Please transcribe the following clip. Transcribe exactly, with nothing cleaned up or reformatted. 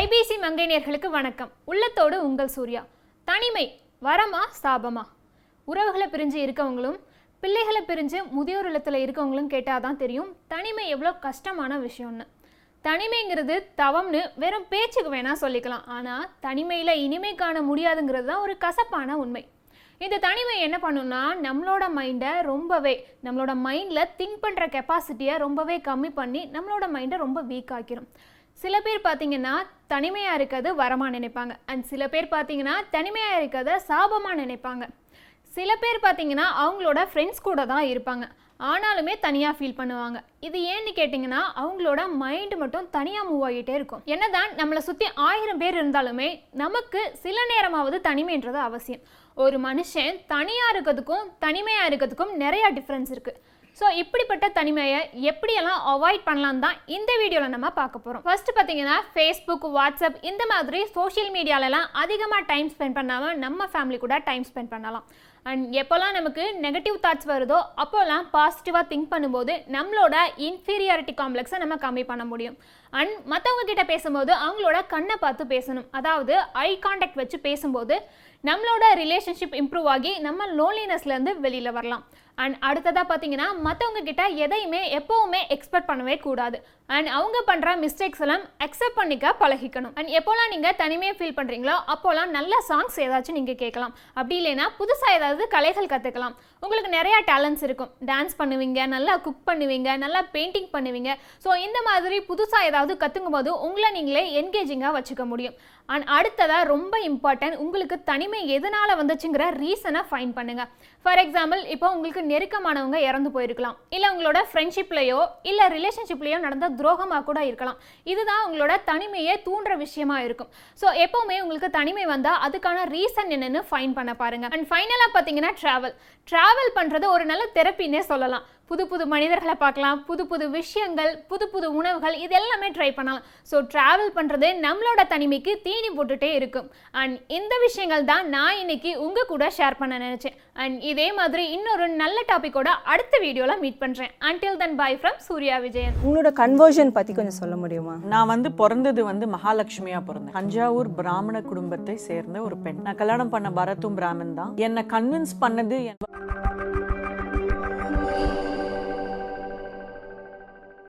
IBC மங்கையர்களுக்கு வணக்கம். உள்ளத்தோடு உங்கள் சூர்யா. தனிமை வரமா சாபமா? உறவுகளை பிரிஞ்சு இருக்கவங்களும் பிள்ளைகளை பிரிஞ்சு முதியோர் இல்லத்தில் இருக்கவங்களும் கேட்டால் தான் தெரியும் தனிமை எவ்வளோ கஷ்டமான விஷயம்னு. தனிமைங்கிறது தவம்னு வெறும் பேச்சுக்கு வேணால் சொல்லிக்கலாம், ஆனால் தனிமையில் இனிமை காண முடியாதுங்கிறது தான் ஒரு கசப்பான உண்மை. இந்த தனிமை என்ன பண்ணுன்னா நம்மளோட மைண்டை ரொம்பவே நம்மளோட மைண்டில் திங்க் பண்ணுற கெப்பாசிட்டியை ரொம்பவே கம்மி பண்ணி நம்மளோட மைண்டை ரொம்ப வீக் ஆக்கிடும். சில பேர் பார்த்தீங்கன்னா தனிமையாக இருக்கிறது வரமாக நினைப்பாங்க, அண்ட் சில பேர் பார்த்தீங்கன்னா தனிமையாக இருக்கிறத சாபமாக நினைப்பாங்க. சில பேர் பார்த்தீங்கன்னா அவங்களோட ஃப்ரெண்ட்ஸ் கூட தான் இருப்பாங்க, ஆனாலுமே தனியாக ஃபீல் பண்ணுவாங்க. இது ஏன்னு கேட்டிங்கன்னா அவங்களோட மைண்டு மட்டும் தனியாக மூவ் ஆகிட்டே இருக்கும். என்ன தான் நம்மளை சுற்றி ஆயிரம் பேர் இருந்தாலுமே நமக்கு சில நேரமாவது தனிமைன்றது அவசியம். ஒரு மனுஷன் தனியாக இருக்கிறதுக்கும் தனிமையாக இருக்கிறதுக்கும் நிறையா டிஃப்ரென்ஸ் இருக்குது. ஸோ இப்படிப்பட்ட தனிமையை எப்படியெல்லாம் அவாய்ட் பண்ணலான்னு தான் இந்த வீடியோவில் நம்ம பார்க்க போகிறோம். ஃபர்ஸ்ட் பார்த்தீங்கன்னா ஃபேஸ்புக், வாட்ஸ்அப் இந்த மாதிரி சோஷியல் மீடியாலெலாம் அதிகமாக டைம் ஸ்பெண்ட் பண்ணாமல் நம்ம ஃபேமிலி கூட டைம் ஸ்பெண்ட் பண்ணலாம். அண்ட் எப்போல்லாம் நமக்கு நெகட்டிவ் தாட்ஸ் வருதோ அப்போல்லாம் பாசிட்டிவாக திங்க் பண்ணும்போது நம்மளோட இன்ஃபீரியாரிட்டி காம்ப்ளெக்ஸை நம்ம கம்மி பண்ண முடியும். அண்ட் மற்றவங்கக்கிட்ட பேசும்போது அவங்களோட கண்ணை பார்த்து பேசணும், அதாவது ஐ கான்டாக்ட் வச்சு பேசும்போது நம்மளோட ரிலேஷன்ஷிப் இம்ப்ரூவ் ஆகி நம்ம லோன்லினஸ்லேருந்து வெளியில் வரலாம். அண்ட் அடுத்ததாக பார்த்தீங்கன்னா மற்றவங்கக்கிட்ட எதையுமே எப்போவுமே எக்ஸ்பெக்ட் பண்ணவே கூடாது, அண்ட் அவங்க பண்ணுற மிஸ்டேக்ஸ் எல்லாம் அக்செப்ட் பண்ணிக்க பழகிக்கணும். அண்ட் எப்போலாம் நீங்கள் தனிமையை ஃபீல் பண்ணுறீங்களோ அப்போலாம் நல்ல சாங்ஸ் ஏதாச்சும் நீங்கள் கேட்கலாம், அப்படி இல்லைன்னா புதுசாக ஏதாவது கலைகள் கற்றுக்கலாம். உங்களுக்கு நிறையா டேலண்ட்ஸ் இருக்கும், டான்ஸ் பண்ணுவீங்க, நல்லா குக் பண்ணுவீங்க, நல்லா பெயிண்டிங் பண்ணுவீங்க. ஸோ இந்த மாதிரி புதுசாக ஏதாவது கற்றுக்கும் போது உங்களை நீங்களே என்கேஜிங்காக வச்சுக்க முடியும். அண்ட் அடுத்ததாக ரொம்ப இம்பார்ட்டன்ட், உங்களுக்கு தனிமை எதனால் வந்துச்சுங்கிற ரீசனை ஃபைண்ட் பண்ணுங்கள். ஃபார் எக்ஸாம்பிள், இப்போ உங்களுக்கு நெருக்கமானவங்க இறந்து போயிருக்கலாம், இல்லை உங்களோட ஃப்ரெண்ட்ஷிப்லையோ இல்லை ரிலேஷன்ஷிப்லையோ நடந்த துரோகமாக கூட இருக்கலாம். இதுதான் உங்களோட தனிமையை தூண்டுற விஷயமா இருக்கும். ஸோ எப்போவுமே உங்களுக்கு தனிமை வந்தால் அதுக்கான ரீசன் என்னென்னு ஃபைண்ட் பண்ண பாருங்கள். அண்ட் ஃபைனலாக பார்த்தீங்கன்னா ட்ராவல். ட்ராவல் பண்ணுறது ஒரு நல்ல தெரப்பின்னே சொல்லலாம். புது புது மனிதர்களை பார்க்கலாம், புது புது விஷயங்கள், புது புது உணவுகள், இது எல்லாமே ட்ரை பண்ணலாம். ஸோ ட்ராவல் பண்ணுறது நம்மளோட தனிமைக்கு தீனி போட்டுகிட்டே இருக்கும். அண்ட் இந்த விஷயங்கள் தான் நான் இன்னைக்கு உங்கள் கூட ஷேர் பண்ண நினச்சேன். அண்ட் இதே மாதிரி இன்னொரு நல்ல டாப்பிக்கோட அடுத்த வீடியோவில் மீட் பண்ணுறேன். Until then bye from Surya Vijayan. உங்களோட கன்வர்ஷன் பற்றி கொஞ்சம் சொல்ல முடியுமா? நான் வந்து பிறந்தது வந்து மகாலட்சுமியாக பிறந்தேன். தஞ்சாவூர் பிராமண குடும்பத்தை சேர்ந்த ஒரு பெண். நான் கல்யாணம் பண்ண பரத்தும் பிராமன் தான் என்னை கன்வின்ஸ் பண்ணது.